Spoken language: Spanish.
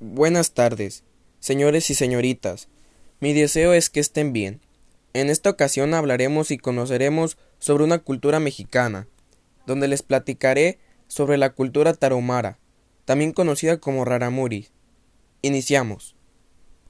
Buenas tardes, señores y señoritas. Mi deseo es que estén bien. En esta ocasión hablaremos y conoceremos sobre una cultura mexicana, donde les platicaré sobre la cultura tarahumara, también conocida como rarámuri. Iniciamos.